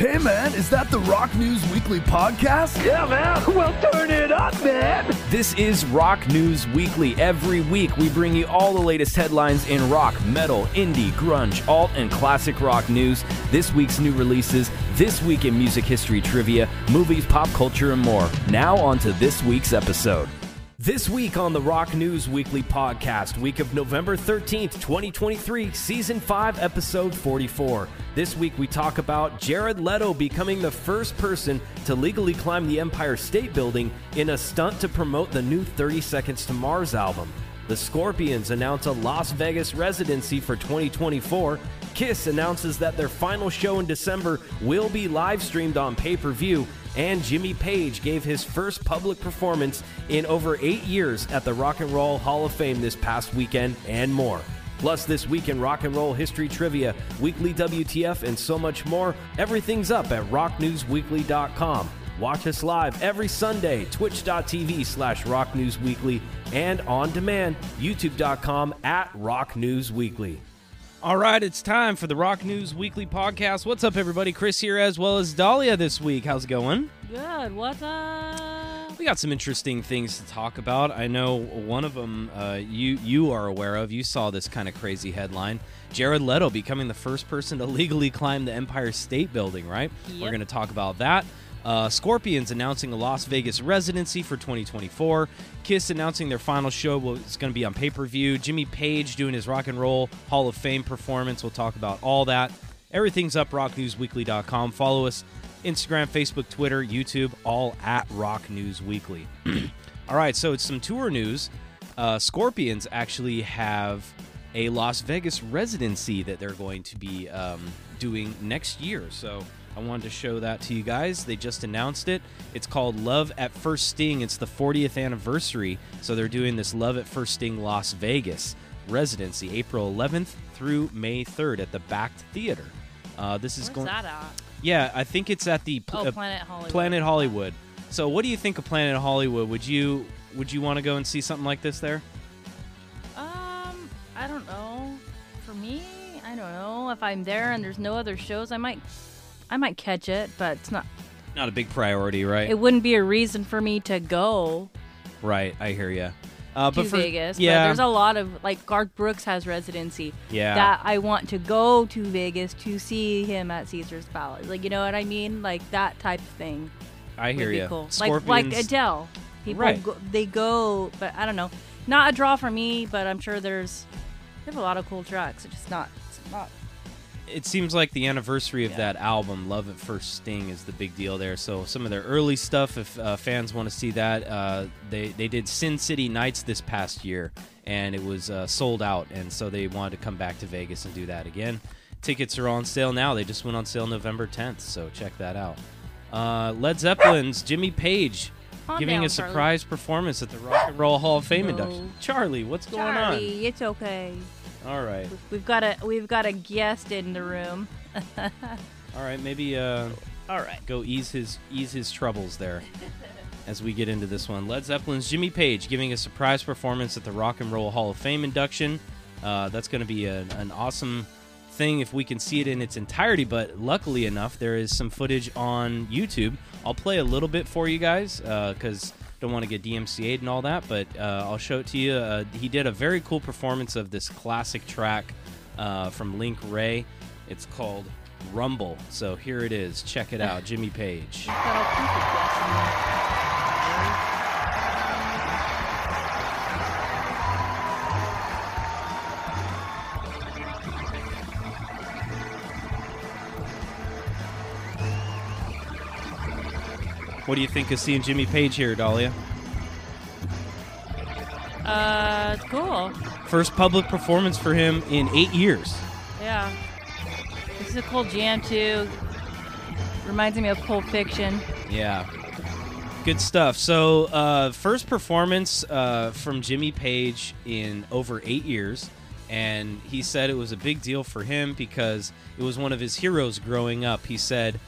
Hey man, is that the Rock News Weekly podcast? Yeah man, well turn it up man! This is Rock News Weekly. Every week we bring you all the latest headlines in rock, metal, indie, grunge, alt, and classic rock news, this week's new releases, this week in music history trivia, movies, pop culture, and more. Now on to this week's episode. This week on the Rock News Weekly Podcast, week of November 13th, 2023, Season 5, Episode 44. This week we talk about Jared Leto becoming the first person to legally climb the Empire State Building in a stunt to promote the new 30 Seconds to Mars album. The Scorpions announce a Las Vegas residency for 2024. KISS announces that their final show in December will be live-streamed on pay-per-view. And Jimmy Page gave his first public performance in over 8 years at the Rock and Roll Hall of Fame this past weekend, and more. Plus, this week in rock and roll history trivia, weekly WTF, and so much more. Everything's up at rocknewsweekly.com. Watch us live every Sunday, twitch.tv/rocknewsweekly, and on demand, youtube.com/rocknewsweekly. All right, it's time for the Rock News Weekly Podcast. What's up, everybody? Chris here, as well as Dahlia this week. How's it going? Good. What's up? We got some interesting things to talk about. I know one of them you are aware of. You saw this kind of crazy headline. Jared Leto becoming the first person to legally climb the Empire State Building, right? Yep. We're going to talk about that. Scorpions announcing a Las Vegas residency for 2024. KISS announcing their final show is going to be on pay-per-view. Jimmy Page doing his Rock and Roll Hall of Fame performance. We'll talk about all that. Everything's up, rocknewsweekly.com. Follow us, Instagram, Facebook, Twitter, YouTube, all at Rock News Weekly. All right, so it's some tour news. Scorpions actually have a Las Vegas residency that they're going to be doing next year, so I wanted to show that to you guys. They just announced it. It's called Love at First Sting. It's the 40th anniversary, so they're doing this Love at First Sting Las Vegas residency, April 11th through May 3rd at the Backed Theater. Where's that at? Yeah, I think it's at the Planet Hollywood. Planet Hollywood. So, what do you think of Planet Hollywood? Would you want to go and see something like this there? I don't know. For me, I don't know. If I'm there and there's no other shows, I might catch it, but it's not a big priority, right? It wouldn't be a reason for me to go. Right, I hear you. To Vegas, yeah. But there's a lot of, like, Garth Brooks has residency. Yeah. That I want to go to Vegas to see him at Caesar's Palace. Like, you know what I mean? Like that type of thing. I hear you. Cool. Like Adele. People right. They go, but I don't know. Not a draw for me, but I'm sure they have a lot of cool tracks. It's just not. It seems like the anniversary of that album, Love at First Sting, is the big deal there. So some of their early stuff, if fans want to see that, they did Sin City Nights this past year, and it was sold out. And so they wanted to come back to Vegas and do that again. Tickets are on sale now. They just went on sale November 10th, so check that out. Led Zeppelin's Jimmy Page giving a surprise performance at the Rock and Roll Hall of Fame induction. Charlie, what's going on? Charlie, it's okay. All right. We've got a guest in the room. All right, maybe all right. Go ease his troubles there as we get into this one. Led Zeppelin's Jimmy Page giving a surprise performance at the Rock and Roll Hall of Fame induction. That's going to be an awesome thing if we can see it in its entirety, but luckily enough, there is some footage on YouTube. I'll play a little bit for you guys because don't want to get DMCA'd and all that, but I'll show it to you. He did a very cool performance of this classic track from Link Ray. It's called Rumble. So here it is. Check it out. Jimmy Page. What do you think of seeing Jimmy Page here, Dahlia? It's cool. First public performance for him in 8 years. Yeah. This is a cool jam, too. Reminds me of Pulp Fiction. Yeah. Good stuff. So, first performance from Jimmy Page in over 8 years. And he said it was a big deal for him because it was one of his heroes growing up. He said,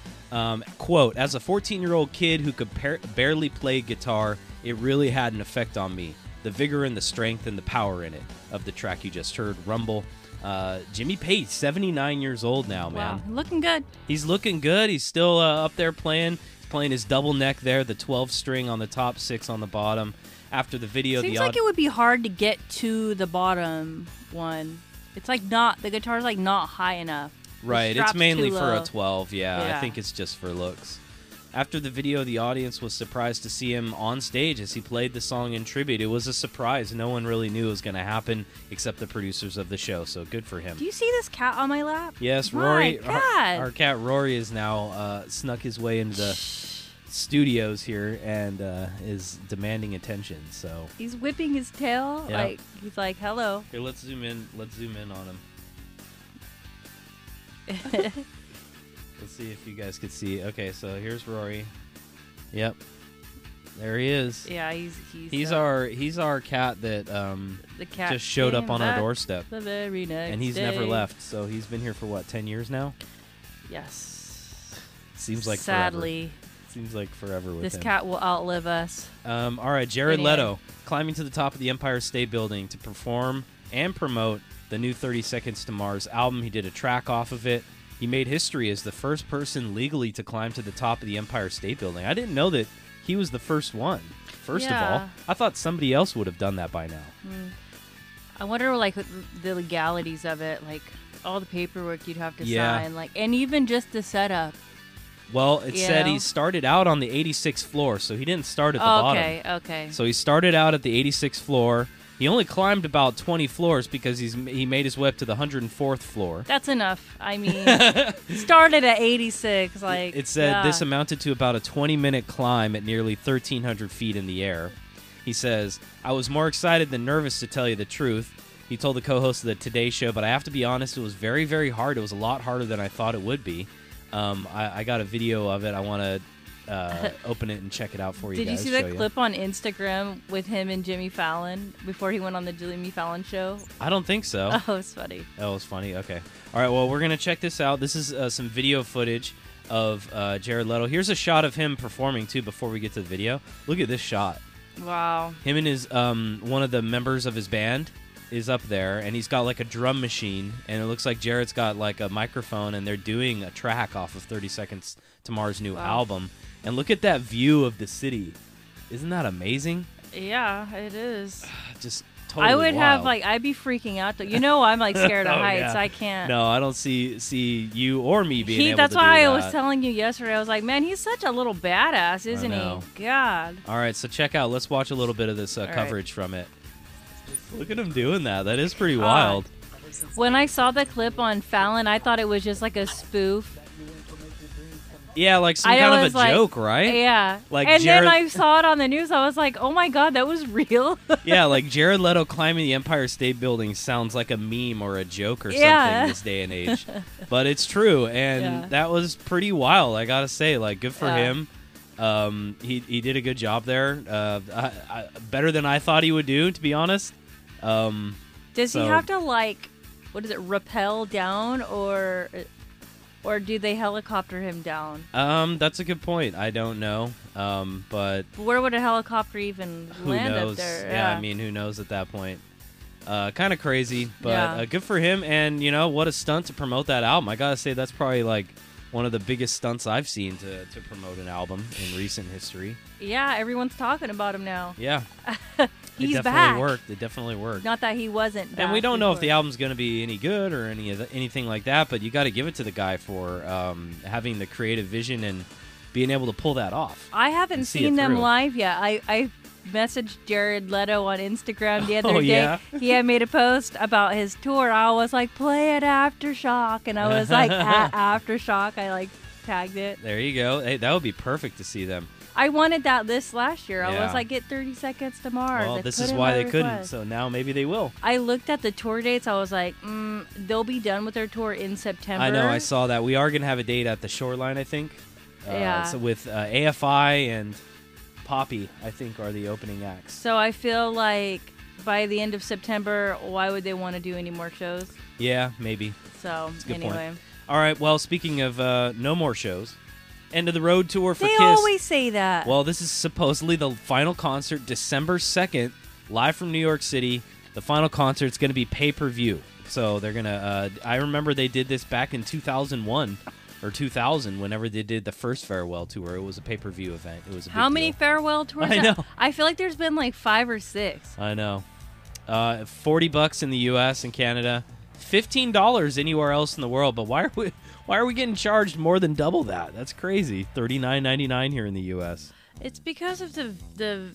quote, as a 14-year-old kid who could barely play guitar, it really had an effect on me. The vigor and the strength and the power in it of the track you just heard, Rumble. Jimmy Page, 79 years old now, man. Wow, looking good. He's looking good. He's still up there playing. He's playing his double neck there, the 12-string on the top, 6 on the bottom. After the video, seems like it would be hard to get to the bottom one. It's like not, the guitar's like not high enough. Right, it's mainly for a 12, yeah. I think it's just for looks. After the video, the audience was surprised to see him on stage as he played the song in tribute. It was a surprise. No one really knew it was going to happen except the producers of the show, so good for him. Do you see this cat on my lap? Yes, Rory. Our cat Rory is now snuck his way into the studios here and is demanding attention. So he's whipping his tail. Yeah. Like he's like, hello. Here, let's zoom in. Let's zoom in on him. Let's see if you guys could see. Okay, so here's Rory. Yep, there he is. Yeah, he's our cat that the cat just showed up on our doorstep the very next and he's day. Never left. So he's been here for what, 10 years now? Yes. Seems like sadly. Forever. Seems like forever with this him. This cat will outlive us. All right, Jared Leto climbing to the top of the Empire State Building to perform and promote the new 30 Seconds to Mars album. He did a track off of it. He made history as the first person legally to climb to the top of the Empire State Building. I didn't know that he was the first one. First of all, I thought somebody else would have done that by now. Mm. I wonder, like, the legalities of it, like all the paperwork you'd have to sign, like, and even just the setup. Well, it said he started out on the 86th floor, so he didn't start at the bottom. Okay. So he started out at the 86th floor. He only climbed about 20 floors because he made his way up to the 104th floor. That's enough. I mean, started at 86. Like it said, this amounted to about a 20-minute climb at nearly 1,300 feet in the air. He says, I was more excited than nervous, to tell you the truth. He told the co-host of the Today Show, but I have to be honest, it was very, very hard. It was a lot harder than I thought it would be. I got a video of it. I want to open it and check it out for you guys. Did you see that clip on Instagram with him and Jimmy Fallon before he went on the Jimmy Fallon show? I don't think so. Oh, it's funny. Oh, it's funny. Okay. All right, well, we're going to check this out. This is some video footage of Jared Leto. Here's a shot of him performing, too, before we get to the video. Look at this shot. Wow. Him and his one of the members of his band is up there, and he's got like a drum machine, and it looks like Jared's got like a microphone, and they're doing a track off of 30 Seconds to Mars' new album. And look at that view of the city. Isn't that amazing? Yeah, it is. Just totally wild. I would have, like, I'd be freaking out. You know, I'm like scared of heights. Yeah. I can't. No, I don't see you or me being able to do that. That's why I was telling you yesterday. I was like, man, he's such a little badass, isn't he? God. All right, so check out. Let's watch a little bit of this coverage from it. Look at him doing that. That is pretty wild. When I saw the clip on Fallon, I thought it was just like a spoof. Yeah, like some kind of a joke, right? Yeah. Like, and then I saw it on the news. I was like, oh, my God, that was real? Yeah, like Jared Leto climbing the Empire State Building sounds like a meme or a joke or something this day and age. But it's true, and that was pretty wild, I got to say. Like, good for him. He did a good job there. Better than I thought he would do, to be honest. Does he have to, like, what is it, rappel down, or do they helicopter him down? That's a good point. I don't know. But where would a helicopter even land up there? Yeah, I mean, who knows at that point? Kind of crazy, but good for him. And, you know, what a stunt to promote that album. I got to say, that's probably, like, one of the biggest stunts I've seen to promote an album in recent history. Yeah, everyone's talking about him now. Yeah. He's back. It definitely worked. Not that he wasn't back. And we don't know if the album's going to be any good or anything like that, but you got to give it to the guy for having the creative vision and being able to pull that off. I haven't seen them live yet. I messaged Jared Leto on Instagram the other day. He made a post about his tour. I was like, play it, Aftershock. And I was like, at Aftershock. I like tagged it. There you go. Hey, that would be perfect to see them. I wanted that list last year. I was like, get 30 Seconds to Mars. Well, this is why they couldn't, so now maybe they will. I looked at the tour dates. I was like, they'll be done with their tour in September. I know. I saw that. We are going to have a date at the Shoreline, I think. So with AFI and Poppy, I think, are the opening acts. So I feel like by the end of September, why would they want to do any more shows? Yeah, maybe. So anyway. Point. All right. Well, speaking of no more shows. End of the road tour for KISS. They always say that. Well, this is supposedly the final concert, December 2nd, live from New York City. The final concert's going to be pay-per-view. So they're going to... I remember they did this back in 2001 or 2000 whenever they did the first farewell tour. It was a pay-per-view event. It was a big deal. How many farewell tours? I know. I feel like there's been like 5 or 6. I know. $40 in the U.S. and Canada. $15 anywhere else in the world. But why are we getting charged more than double that? That's crazy. $39.99 here in the U.S. It's because of the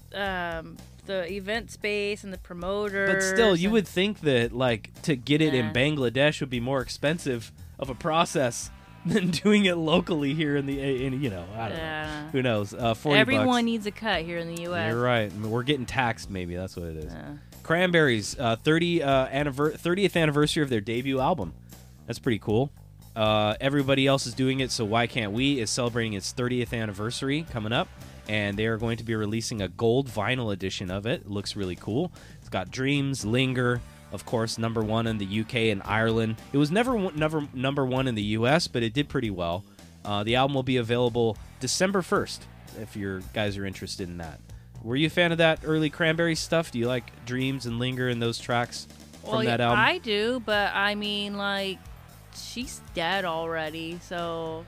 event space and the promoters. But still, you would think that like to get it in Bangladesh would be more expensive of a process than doing it locally here in the I don't know. Who knows? $40 needs a cut here in the U.S. You're right. I mean, we're getting taxed. Maybe that's what it is. Cranberries 30th anniversary of their debut album. That's pretty cool. Everybody else is doing it, so why can't we? Is celebrating its 30th anniversary coming up, and they are going to be releasing a gold vinyl edition of it. It looks really cool. It's got Dreams, Linger, of course, number one in the UK and Ireland. It was never number one in the US, but it did pretty well. The album will be available December 1st if you guys are interested in that. Were you a fan of that early Cranberries stuff? Do you like Dreams and Linger and those tracks from that album? I do, but I mean, like, she's dead already, so...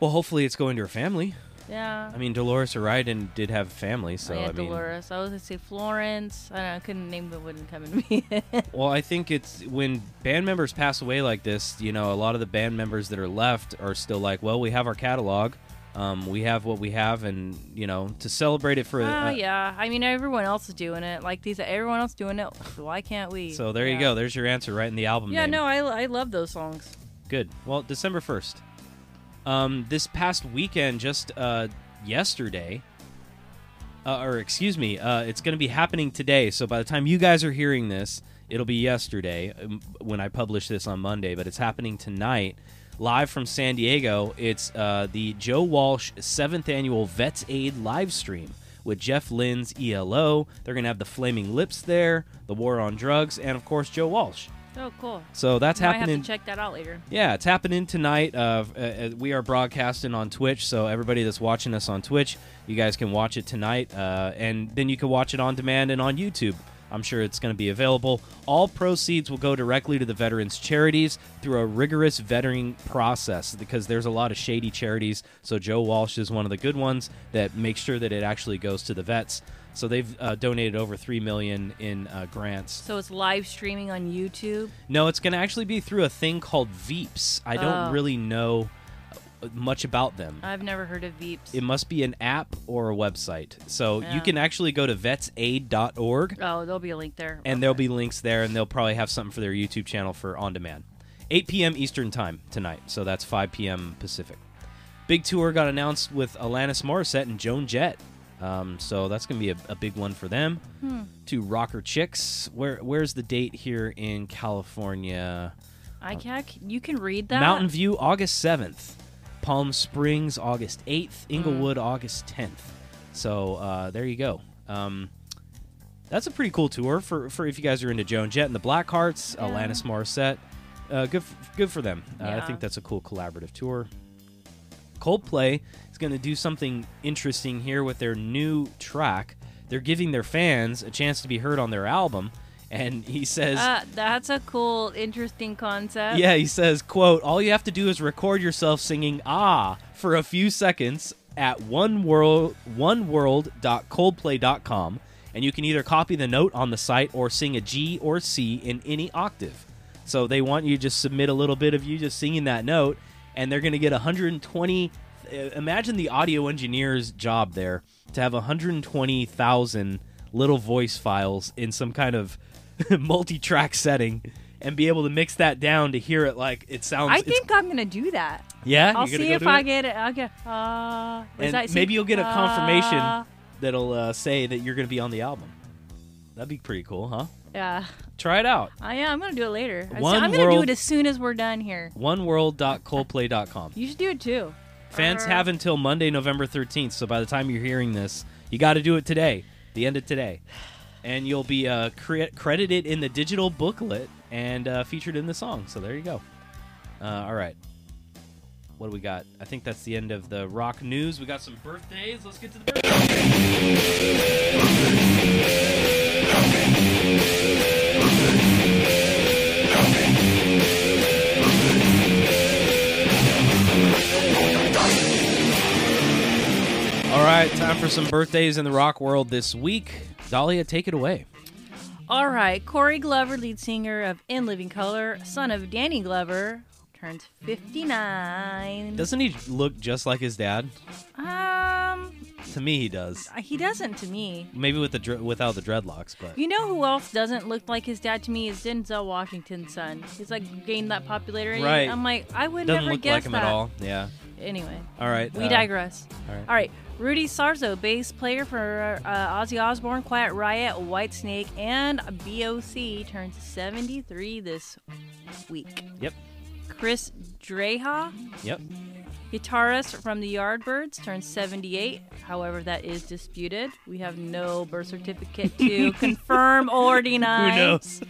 Well, hopefully it's going to her family. Yeah. I mean, Dolores O'Riordan did have family, so Dolores. I was going to say Florence. I don't know, I couldn't name it, wouldn't come to me. Well, I think it's when band members pass away like this, you know, a lot of the band members that are left are still like, well, we have our catalog. We have what we have, and you know, to celebrate it for. Yeah, I mean, everyone else is doing it. Like everyone else doing it. So why can't we? So there you go. There's your answer right in the album. Yeah, name. No, I love those songs. Good. Well, December 1st. This past weekend, just yesterday, it's going to be happening today. So by the time you guys are hearing this, it'll be yesterday when I publish this on Monday. But it's happening tonight. Live from San Diego, it's the Joe Walsh 7th Annual Vets Aid live stream with Jeff Lynne's ELO. They're going to have the Flaming Lips there, the War on Drugs, and, of course, Joe Walsh. Oh, cool. So that's happening. I have to check that out later. Yeah, it's happening tonight. We are broadcasting on Twitch, so everybody that's watching us on Twitch, you guys can watch it tonight, and then you can watch it on demand and on YouTube. I'm sure it's going to be available. All proceeds will go directly to the veterans' charities through a rigorous vetting process because there's a lot of shady charities. So Joe Walsh is one of the good ones that makes sure that it actually goes to the vets. So they've donated over $3 million in grants. So it's live streaming on YouTube? No, it's going to actually be through a thing called Veeps. I don't really know much about them. I've never heard of Veeps. It must be an app or a website. So you can actually go to vetsaid.org. Oh, there'll be a link there. And there'll be links there, and they'll probably have something for their YouTube channel for on demand. 8 p.m. Eastern Time tonight, so that's 5 p.m. Pacific. Big tour got announced with Alanis Morissette and Joan Jett. So that's going to be a big one for them. Two rocker chicks. Where's the date here in California? You can read that? Mountain View, August 7th. Palm Springs, August 8th. Inglewood, August 10th. So there you go. That's a pretty cool tour for if you guys are into Joan Jett and the Blackhearts, Alanis Morissette. Good for them. I think that's a cool collaborative tour. Coldplay is going to do something interesting here with their new track. They're giving their fans a chance to be heard on their album. And he says... that's a cool, interesting concept. Yeah, he says, quote, all you have to do is record yourself singing, ah, for a few seconds at oneworld.coldplay.com, and you can either copy the note on the site or sing a G or C in any octave. So they want you to just submit a little bit of you just singing that note, and they're going to get 120... Imagine the audio engineer's job there to have 120,000 little voice files in some kind of... multi-track setting and be able to mix that down to hear it like it sounds. I think I'm gonna do that. Yeah, I'll see if I get it. I'll get and maybe you'll get a confirmation that'll say that you're gonna be on the album. That'd be pretty cool, huh? Yeah. Try it out. I'm gonna do it later. I'm gonna do it as soon as we're done here. oneworld.coldplay.com. You should do it too. Fans have until Monday, November 13th. So by the time you're hearing this, you got to do it today. The end of today. And you'll be credited in the digital booklet and featured in the song. So there you go. All right. What do we got? I think that's the end of the rock news. We got some birthdays. Let's get to the birthdays. All right, time for some birthdays in the rock world this week. Dahlia, take it away. All right, Corey Glover, lead singer of In Living Color, son of Danny Glover, turns 59. Doesn't he look just like his dad? To me, he does. He doesn't to me. Maybe with the without the dreadlocks, but... You know who else doesn't look like his dad to me is Denzel Washington's son. He's, like, gained that popularity. Right. I'm like, I would never guess that. Doesn't look like him at all. Yeah. Anyway. All right. We digress. All right. All right. Rudy Sarzo, bass player for Ozzy Osbourne, Quiet Riot, Whitesnake, and B.O.C., turns 73 this week. Yep. Chris Dreja. Yep. Guitarist from the Yardbirds turns 78. However, that is disputed. We have no birth certificate to confirm or deny. Who knows?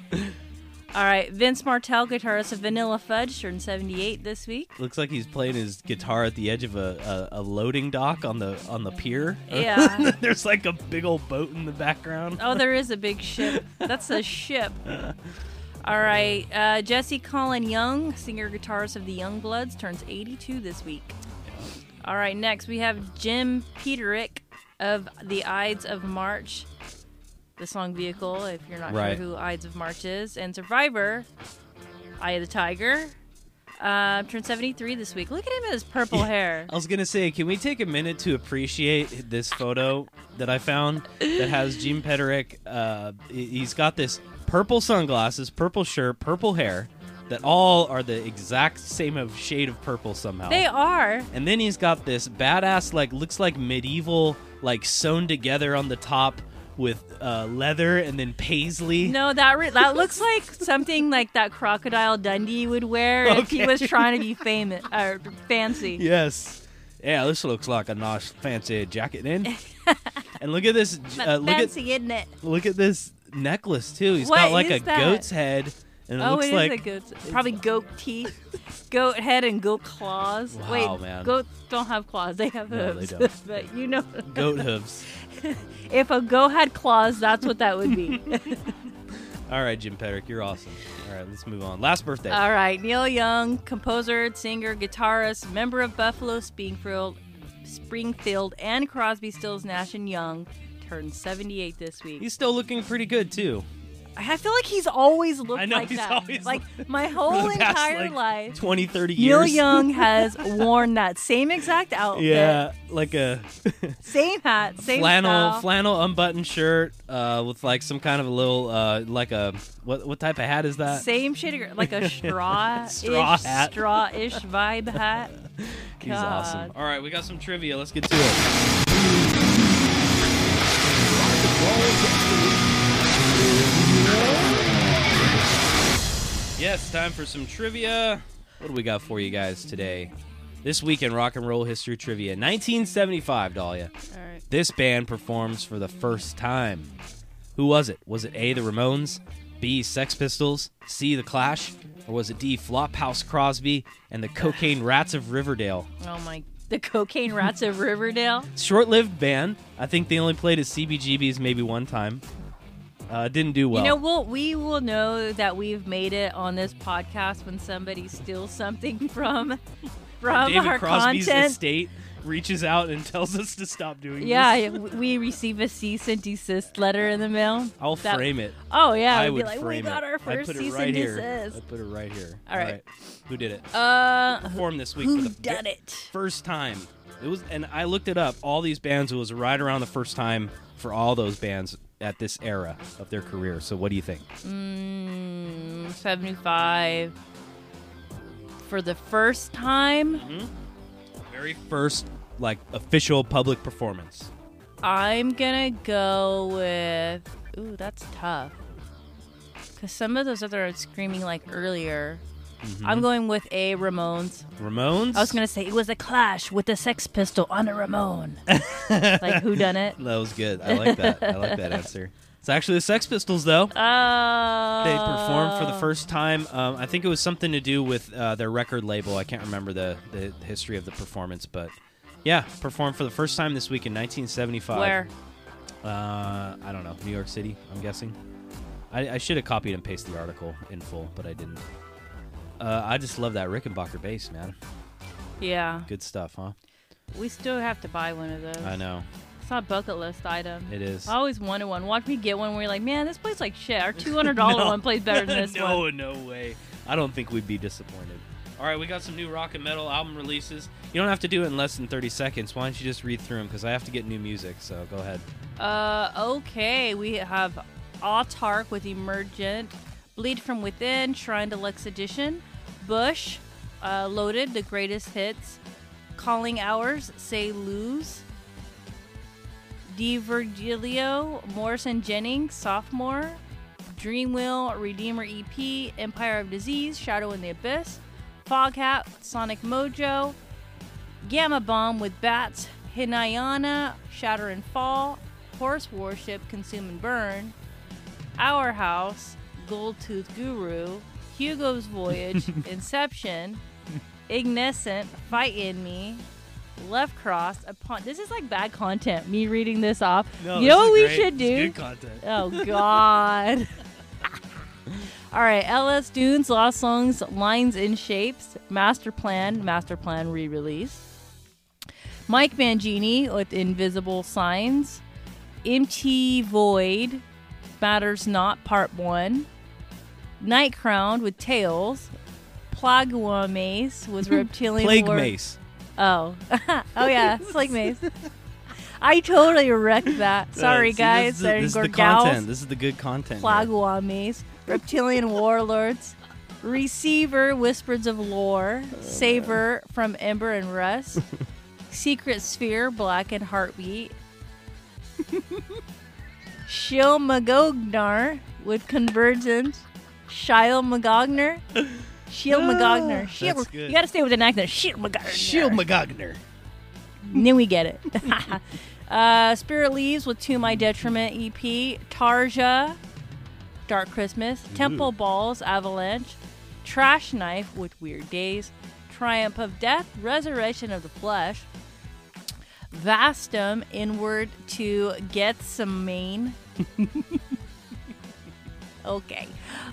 All right. Vince Martel, guitarist of Vanilla Fudge, turned 78 this week. Looks like he's playing his guitar at the edge of a loading dock on the pier. Yeah. There's like a big old boat in the background. Oh, there is a big ship. That's a ship. All right, Jesse Colin Young, singer-guitarist of the Youngbloods, turns 82 this week. All right, next we have Jim Peterick of the Ides of March, the song Vehicle, if you're not sure who Ides of March is, and Survivor, Eye of the Tiger, turned 73 this week. Look at him with his purple hair. I was going to say, can we take a minute to appreciate this photo that I found that has Jim Peterick? He's got this... purple sunglasses, purple shirt, purple hair that all are the exact same shade of purple somehow. They are. And then he's got this badass, like, looks like medieval, like, sewn together on the top with leather and then paisley. No, that looks like something like that Crocodile Dundee would wear if he was trying to be famous or fancy. Yes. Yeah, this looks like a nice fancy jacket then. And look at this. Fancy, isn't it? Look at this. Necklace too. He's got like a goat's head, and it looks like a goat's, probably goat teeth, goat head, and goat claws. Wow, wait, man. Goats don't have claws; they have hooves. They don't. But you know, goat hooves. If a goat had claws, that's what that would be. All right, Jim Peterick, you're awesome. All right, let's move on. Last birthday. All right, Neil Young, composer, singer, guitarist, member of Buffalo Springfield, and Crosby, Stills, Nash and Young. Turned 78 this week. He's still looking pretty good too. I feel like he's always looked like that. Always like my whole entire past, life, 20, 30 years. Neil Young has worn that same exact outfit. Yeah, like a same hat, same flannel unbuttoned shirt with like some kind of a little like a what type of hat is that? Same shit, like a straw-ish vibe hat. God. He's awesome. All right, we got some trivia. Let's get to it. Yes, time for some trivia. What do we got for you guys today? This week in rock and roll history trivia, 1975, Dahlia. All right. This band performs for the first time. Who was it? Was it A, the Ramones, B, Sex Pistols, C, the Clash, or was it D, Flophouse Crosby and the Cocaine Rats of Riverdale? Oh my God. The Cocaine Rats of Riverdale. Short-lived band. I think they only played at CBGB's maybe one time. Didn't do well. You know, we will know that we've made it on this podcast when somebody steals something from David our Crosby's content. Estate reaches out and tells us to stop doing this. Yeah, we receive a cease and desist letter in the mail. I'll frame it. Oh, yeah. I would be like, frame we got our first cease right and desist. I put it right here. All right. Who did it? Who performed this week? Who done it? First time. It was, and I looked it up. All these bands, it was right around the first time for all those bands at this era of their career. So what do you think? 75. For the first time? Mm-hmm. Very first, like, official public performance. I'm gonna go with... Ooh, that's tough. Because some of those other are screaming, like, earlier. Mm-hmm. I'm going with A, Ramones. Ramones? I was gonna say, it was a Clash with a Sex Pistol on a Ramone. Like, who done it? That was good. I like that. I like that answer. It's actually the Sex Pistols, though. Oh. They performed for the first time. I think it was something to do with their record label. I can't remember the history of the performance, but yeah, performed for the first time this week in 1975. Where? I don't know. New York City, I'm guessing. I should have copied and pasted the article in full, but I didn't. I just love that Rickenbacker bass, man. Yeah. Good stuff, huh? We still have to buy one of those. I know. It's not a bucket list item. It is. I always wanted one. Watch me get one where you're like, man, this plays like shit. Our $200 no. one plays better than this one. No way. I don't think we'd be disappointed. All right, we got some new rock and metal album releases. You don't have to do it in less than 30 seconds. Why don't you just read through them? Because I have to get new music, so go ahead. Okay, we have Autark with Emergent, Bleed From Within, Shrine Deluxe Edition, Bush, Loaded, The Greatest Hits, Calling Hours, Say Lose, DiVirgilio, Morrison Jennings, Sophomore, Dreamwheel, Redeemer EP, Empire of Disease, Shadow in the Abyss, Foghat, Sonic Mojo, Gamma Bomb with Bats, Hinayana, Shatter and Fall, Horse Worship, Consume and Burn, Our House, Gold Tooth Guru, Hugo's Voyage, Inception, Ignescent, Fight in Me, Left Cross, Upon. This is like bad content, me reading this off. No, you know what we should do? It's good content. Oh, God. All right, LS Dunes, Lost Songs, Lines and Shapes, Master Plan re-release, Mike Mangini with Invisible Signs, MT Void, Matters Not Part 1, Night Crowned with Tales, Plagua Mace with Reptilian Plague War. Mace. Oh. Oh, yeah, Plague Mace. I totally wrecked that. Sorry, guys. This is the content. This is the good content. Plagua Mace. Reptilian Warlords, Receiver, Whispers of Lore, Saber from Ember and Rust, Secret Sphere, Black and Heartbeat, Shilmagognar with Convergence, Shilmagognar, Shilmagognar. You gotta stay with an accent. Shilmagognar. Then we get it. Spirit Leaves with To My Detriment EP, Tarja, Dark Christmas, Temple Balls, Avalanche, Trash Knife with Weird Days, Triumph of Death, Resurrection of the Flesh, Vastum, Inward to Gethsemane. Okay.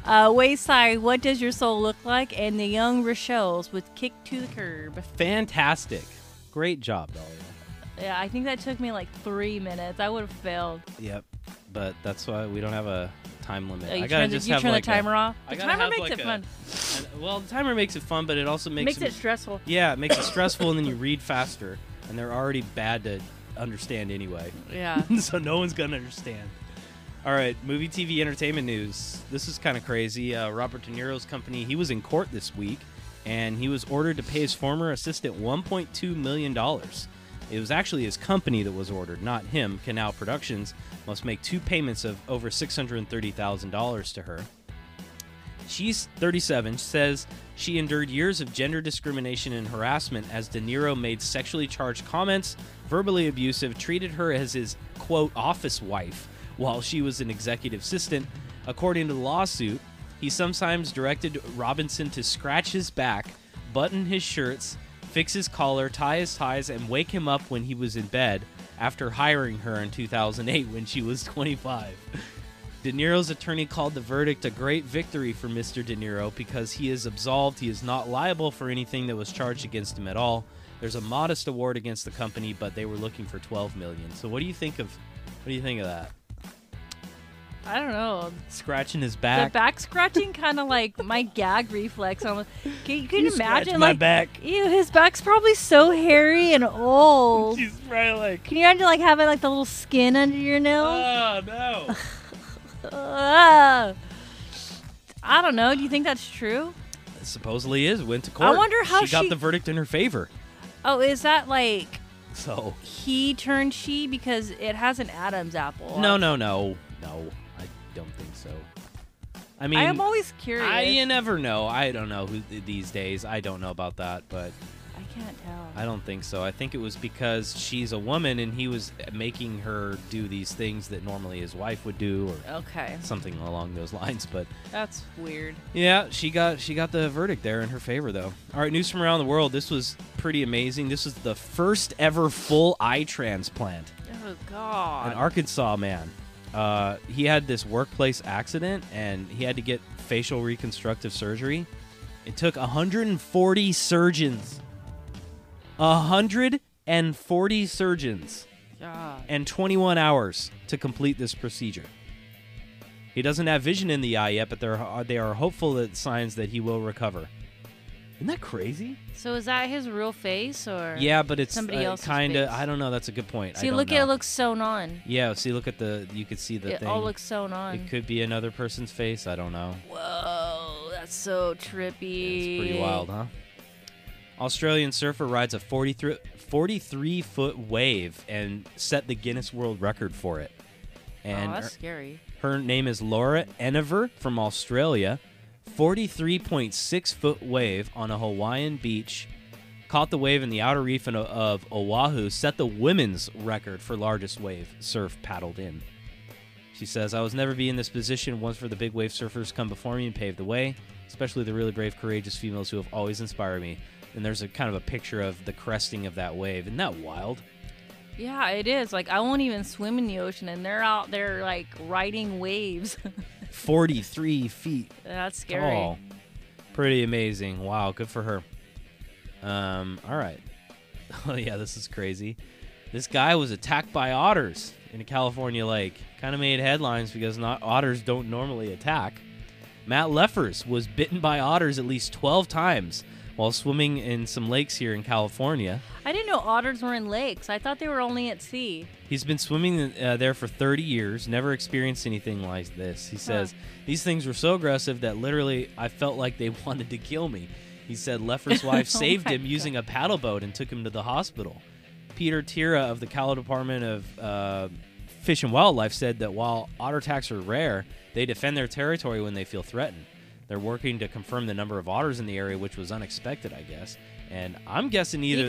Wayside, What Does Your Soul Look Like? And The Young Rochelles with Kick to the Curb. Fantastic. Great job, Dolly. Yeah, I think that took me like 3 minutes. I would have failed. Yep, but that's why we don't have a time limit. Oh, I gotta just have like the timer off. The timer makes it fun. Well, the timer makes it fun, but it also makes it stressful. Yeah, it makes it stressful, and then you read faster, and they're already bad to understand anyway. Yeah. So no one's gonna understand. All right, movie, TV, entertainment news. This is kind of crazy. Robert De Niro's company. He was in court this week, and he was ordered to pay his former assistant $1.2 million. It was actually his company that was ordered, not him. Canal Productions must make 2 payments of over $630,000 to her. She's 37, says she endured years of gender discrimination and harassment as De Niro made sexually charged comments, verbally abusive, treated her as his, quote, office wife while she was an executive assistant. According to the lawsuit, he sometimes directed Robinson to scratch his back, button his shirts, fix his collar, tie his ties, and wake him up when he was in bed after hiring her in 2008 when she was 25. De Niro's attorney called the verdict a great victory for Mr. De Niro because he is absolved. He is not liable for anything that was charged against him at all. There's a modest award against the company, but they were looking for $12 million. So what do you think of that? I don't know. Scratching his back. The back scratching, kind of like my gag reflex. Almost. Can you imagine? My back. Ew, his back's probably so hairy and old. She's probably like. Can you imagine like having like the little skin under your nail? Oh no. I don't know. Do you think that's true? It supposedly is. Went to court. I wonder how she got the verdict in her favor. Oh, is that like? So he turned she because it has an Adam's apple. No. Don't think so. I mean, I'm always curious. You never know. I don't know who these days. I don't know about that, but I can't tell. I don't think so. I think it was because she's a woman and he was making her do these things that normally his wife would do, or something along those lines. But that's weird. Yeah, she got the verdict there in her favor, though. All right, news from around the world. This was pretty amazing. This was the first ever full eye transplant. Oh God! An Arkansas man. He had this workplace accident, and he had to get facial reconstructive surgery. It took 140 surgeons. 140 and 40 surgeons and 21 hours to complete this procedure. He doesn't have vision in the eye yet, but they are hopeful that signs that he will recover. Isn't that crazy? So is that his real face, or yeah, but it's somebody else's kind of. I don't know. That's a good point. See, it looks sewn on. Yeah, see, look at the. You could see the thing. It all looks sewn on. It could be another person's face. I don't know. Whoa, that's so trippy. Yeah, it's pretty wild, huh? Australian surfer rides a 43-foot wave and set the Guinness World Record for it. And that's scary. Her name is Laura Eniver from Australia. 43.6-foot wave on a Hawaiian beach. Caught the wave in the outer reef of Oahu. Set the women's record for largest wave surf paddled in. She says, I was never be in this position once for the big wave surfers come before me and paved the way, especially the really brave, courageous females who have always inspired me. And there's a kind of a picture of the cresting of that wave. Isn't that wild? Yeah, it is. Like, I won't even swim in the ocean, and they're out there, like, riding waves. 43 feet. That's scary. Oh, pretty amazing. Wow, good for her. All right. Oh, yeah, this is crazy. This guy was attacked by otters in a California lake. Kind of made headlines because otters don't normally attack. Matt Leffers was bitten by otters at least 12 times while swimming in some lakes here in California. I didn't know otters were in lakes. I thought they were only at sea. He's been swimming there for 30 years, never experienced anything like this. He says, these things were so aggressive that literally I felt like they wanted to kill me. He said Leffer's wife saved him using a paddle boat and took him to the hospital. Peter Tira of the Cal Department of Fish and Wildlife said that while otter attacks are rare, they defend their territory when they feel threatened. They're working to confirm the number of otters in the area, which was unexpected, I guess. And I'm guessing either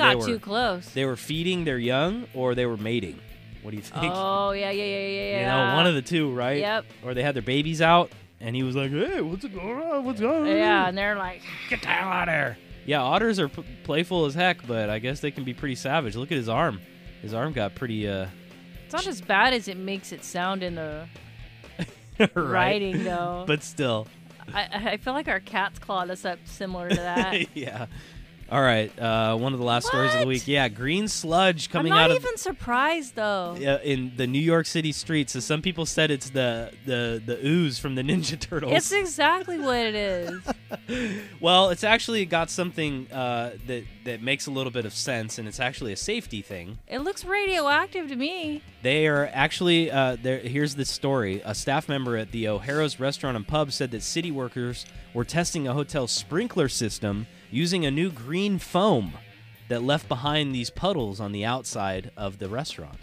they were feeding their young or they were mating. What do you think? Oh, yeah. You know, one of the two, right? Yep. Or they had their babies out, and he was like, hey, what's going on? Yeah, and they're like, get the hell out of here. Yeah, otters are playful as heck, but I guess they can be pretty savage. Look at his arm. His arm got pretty... it's not as bad as it makes it sound in the writing, though. But still... I feel like our cat's clawed us up similar to that. Yeah. All right. One of the last stories of the week. Yeah, green sludge coming out of... I'm not even surprised, though. In the New York City streets. So some people said it's the ooze from the Ninja Turtles. It's exactly what it is. Well, it's actually got something that makes a little bit of sense, and it's actually a safety thing. It looks radioactive to me. They are actually... here's the story. A staff member at the O'Hara's Restaurant and Pub said that city workers were testing a hotel sprinkler system using a new green foam that left behind these puddles on the outside of the restaurant.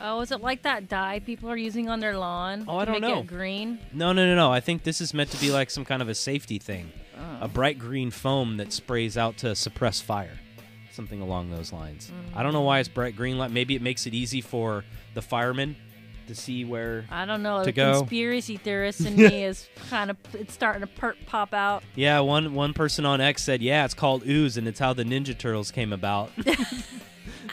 Oh, is it like that dye people are using on their lawn? Oh, I don't know. To make it green? No. I think this is meant to be like some kind of a safety thing. Oh. A bright green foam that sprays out to suppress fire. Something along those lines. Mm. I don't know why it's bright green light. Maybe it makes it easy for the firemen to see where to go. I don't know. The conspiracy theorist in me is kind of, it's starting to pop out. Yeah, one person on X said, yeah, it's called ooze, and it's how the Ninja Turtles came about.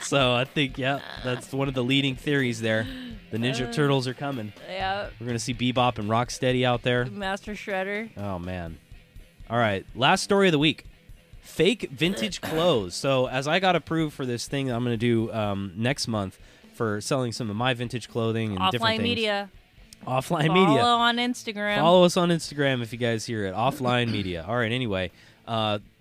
So I think, yeah, that's one of the leading theories there. The Ninja Turtles are coming. Yeah. We're going to see Bebop and Rocksteady out there. Master Shredder. Oh, man. All right, last story of the week. Fake vintage clothes. So as I got approved for this thing I'm going to do next month, for selling some of my vintage clothing and different things. Offline media. Follow on Instagram. Follow us on Instagram if you guys hear it. Offline media. All right, anyway.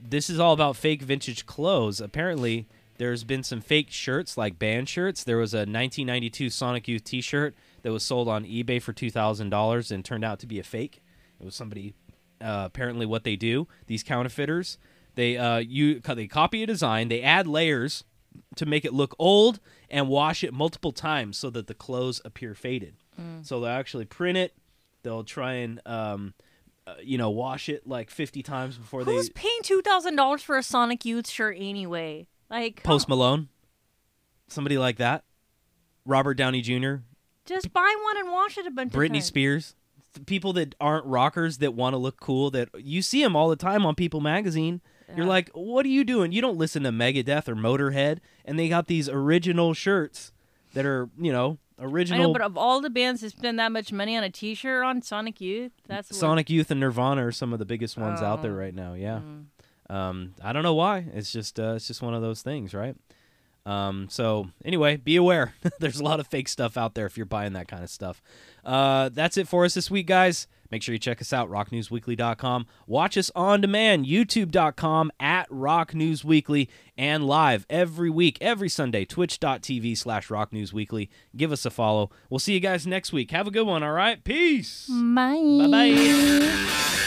This is all about fake vintage clothes. Apparently, there's been some fake shirts, like band shirts. There was a 1992 Sonic Youth t-shirt that was sold on eBay for $2,000 and turned out to be a fake. It was somebody, apparently what they do, these counterfeiters, they copy a design, they add layers to make it look old and wash it multiple times so that the clothes appear faded. Mm. So they'll actually print it. They'll try and, wash it like 50 times before they... Who's paying $2,000 for a Sonic Youth shirt anyway? Like Post Malone? Somebody like that? Robert Downey Jr.? Just buy one and wash it a bunch of times. Britney Spears? People that aren't rockers that want to look cool. That you see them all the time on People Magazine. You're like, what are you doing? You don't listen to Megadeth or Motorhead, and they got these original shirts that are, original. I know, but of all the bands that spend that much money on a T-shirt on Sonic Youth, Sonic Youth and Nirvana are some of the biggest ones out there right now. Yeah, I don't know why. It's just one of those things, right? So anyway, be aware. There's a lot of fake stuff out there if you're buying that kind of stuff. That's it for us this week, guys. Make sure you check us out, rocknewsweekly.com. Watch us on demand, youtube.com at Rock News Weekly, and live every week, every Sunday, twitch.tv/rocknewsweekly. Give us a follow. We'll see you guys next week. Have a good one, all right? Peace. Bye. Bye-bye.